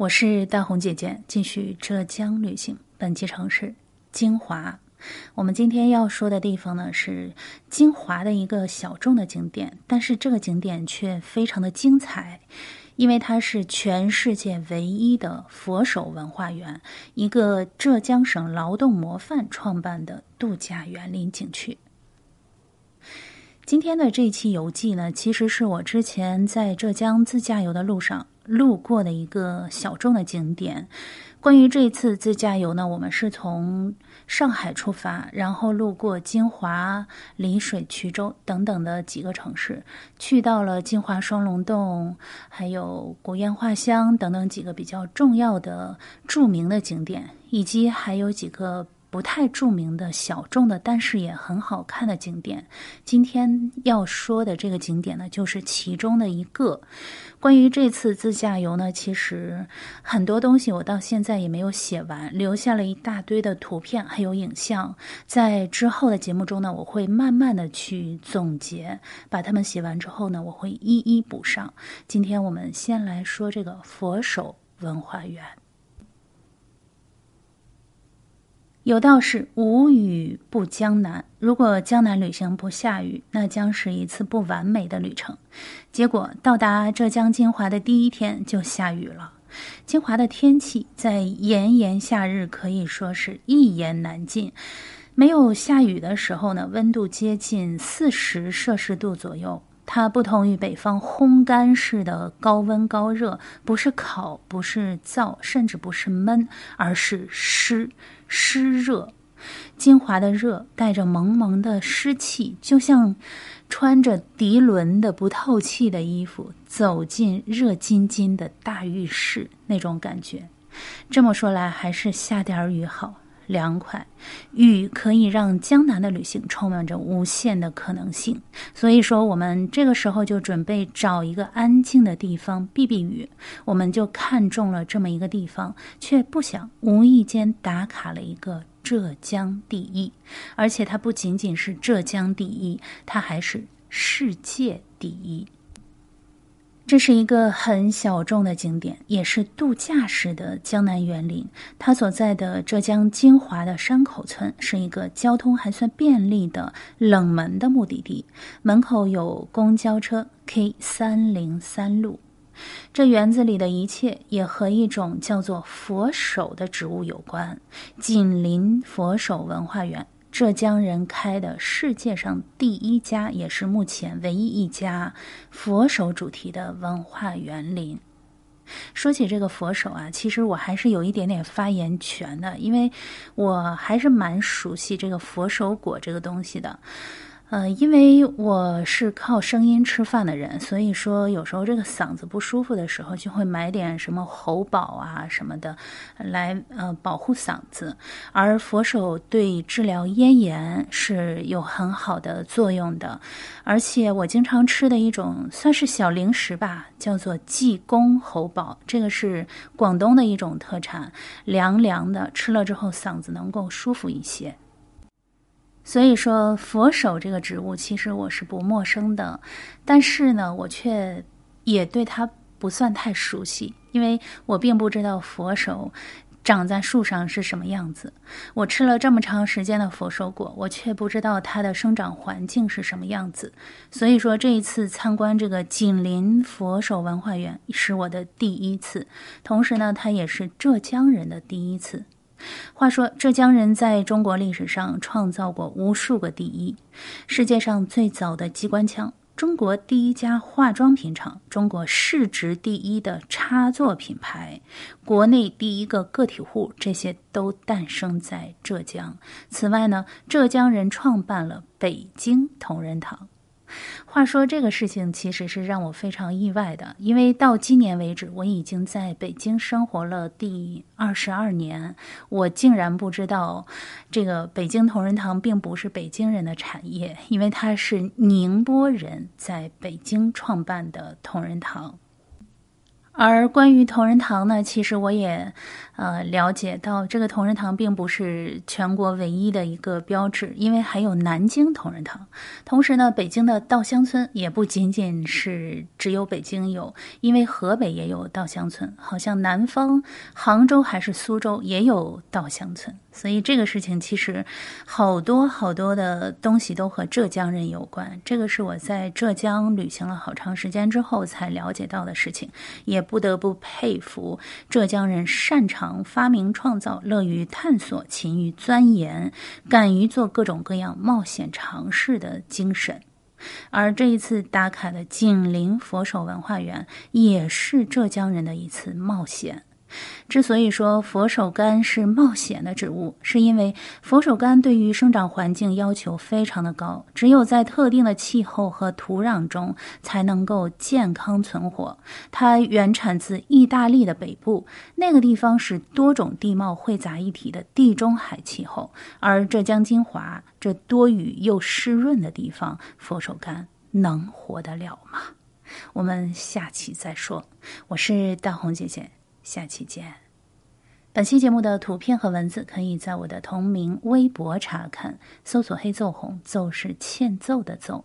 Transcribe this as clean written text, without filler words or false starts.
我是大红姐姐，继续浙江旅行。本期城市金华，我们今天要说的地方呢是金华的一个小众的景点，但是这个景点却非常的精彩，因为它是全世界唯一的佛手文化园，一个浙江省劳动模范创办的度假园林景区。今天的这一期游记呢，其实是我之前在浙江自驾游的路上路过的一个小众的景点。关于这次自驾游呢，我们是从上海出发，然后路过金华、丽水、衢州等等的几个城市，去到了金华双龙洞还有古堰画乡等等几个比较重要的著名的景点，以及还有几个不太著名的小众的但是也很好看的景点。今天要说的这个景点呢，就是其中的一个。关于这次自驾游呢，其实很多东西我到现在也没有写完，留下了一大堆的图片还有影像，在之后的节目中呢，我会慢慢的去总结，把它们写完之后呢，我会一一补上。今天我们先来说这个佛手文化园。有道是无雨不江南，如果江南旅行不下雨，那将是一次不完美的旅程。结果到达浙江金华的第一天就下雨了。金华的天气在炎炎夏日可以说是一言难尽，没有下雨的时候呢，温度接近40摄氏度左右。它不同于北方烘干式的高温高热，不是烤，不是燥，甚至不是闷，而是湿热。金华的热带着蒙蒙的湿气，就像穿着涤纶的不透气的衣服走进热津津的大浴室那种感觉。这么说来，还是下点雨好，凉快。雨可以让江南的旅行充满着无限的可能性，所以说我们这个时候就准备找一个安静的地方避避雨。我们就看中了这么一个地方，却不想无意间打卡了一个浙江第一，而且它不仅仅是浙江第一，它还是世界第一。这是一个很小众的景点，也是度假式的江南园林。它所在的浙江金华的山口村是一个交通还算便利的冷门的目的地，门口有公交车 K303 路。这园子里的一切也和一种叫做佛手的植物有关。紧邻佛手文化园，浙江人开的世界上第一家，也是目前唯一一家佛手主题的文化园林。说起这个佛手啊，其实我还是有一点点发言权的，因为我还是蛮熟悉这个佛手果这个东西的。因为我是靠声音吃饭的人，所以说有时候这个嗓子不舒服的时候，就会买点什么喉宝啊什么的来保护嗓子。而佛手对治疗咽炎是有很好的作用的，而且我经常吃的一种算是小零食吧，叫做济公喉宝，这个是广东的一种特产，凉凉的，吃了之后嗓子能够舒服一些。所以说佛手这个植物其实我是不陌生的，但是呢我却也对它不算太熟悉，因为我并不知道佛手长在树上是什么样子。我吃了这么长时间的佛手果，我却不知道它的生长环境是什么样子。所以说这一次参观这个紧邻佛手文化园是我的第一次，同时呢它也是浙江人的第一次。话说浙江人在中国历史上创造过无数个第一，世界上最早的机关枪，中国第一家化妆品厂，中国市值第一的插座品牌，国内第一个个体户，这些都诞生在浙江。此外呢，浙江人创办了北京同仁堂。话说这个事情其实是让我非常意外的，因为到今年为止我已经在北京生活了第22年，我竟然不知道这个北京同仁堂并不是北京人的产业，因为它是宁波人在北京创办的同仁堂。而关于同仁堂呢，其实我也了解到，这个同仁堂并不是全国唯一的一个标志，因为还有南京同仁堂。同时呢，北京的稻香村也不仅仅是只有北京有，因为河北也有稻香村，好像南方杭州还是苏州也有稻香村。所以这个事情其实好多好多的东西都和浙江人有关，这个是我在浙江旅行了好长时间之后才了解到的事情，也不得不佩服浙江人擅长发明创造，乐于探索，勤于钻研，敢于做各种各样冒险尝试的精神。而这一次打卡的紧邻佛手文化园也是浙江人的一次冒险。之所以说佛手柑是冒险的植物，是因为佛手柑对于生长环境要求非常的高，只有在特定的气候和土壤中才能够健康存活。它原产自意大利的北部，那个地方是多种地貌汇杂一体的地中海气候，而浙江金华这多雨又湿润的地方，佛手柑能活得了吗？我们下期再说。我是大红姐姐，下期见。本期节目的图片和文字可以在我的同名微博查看，搜索黑揍红，揍是欠揍的揍，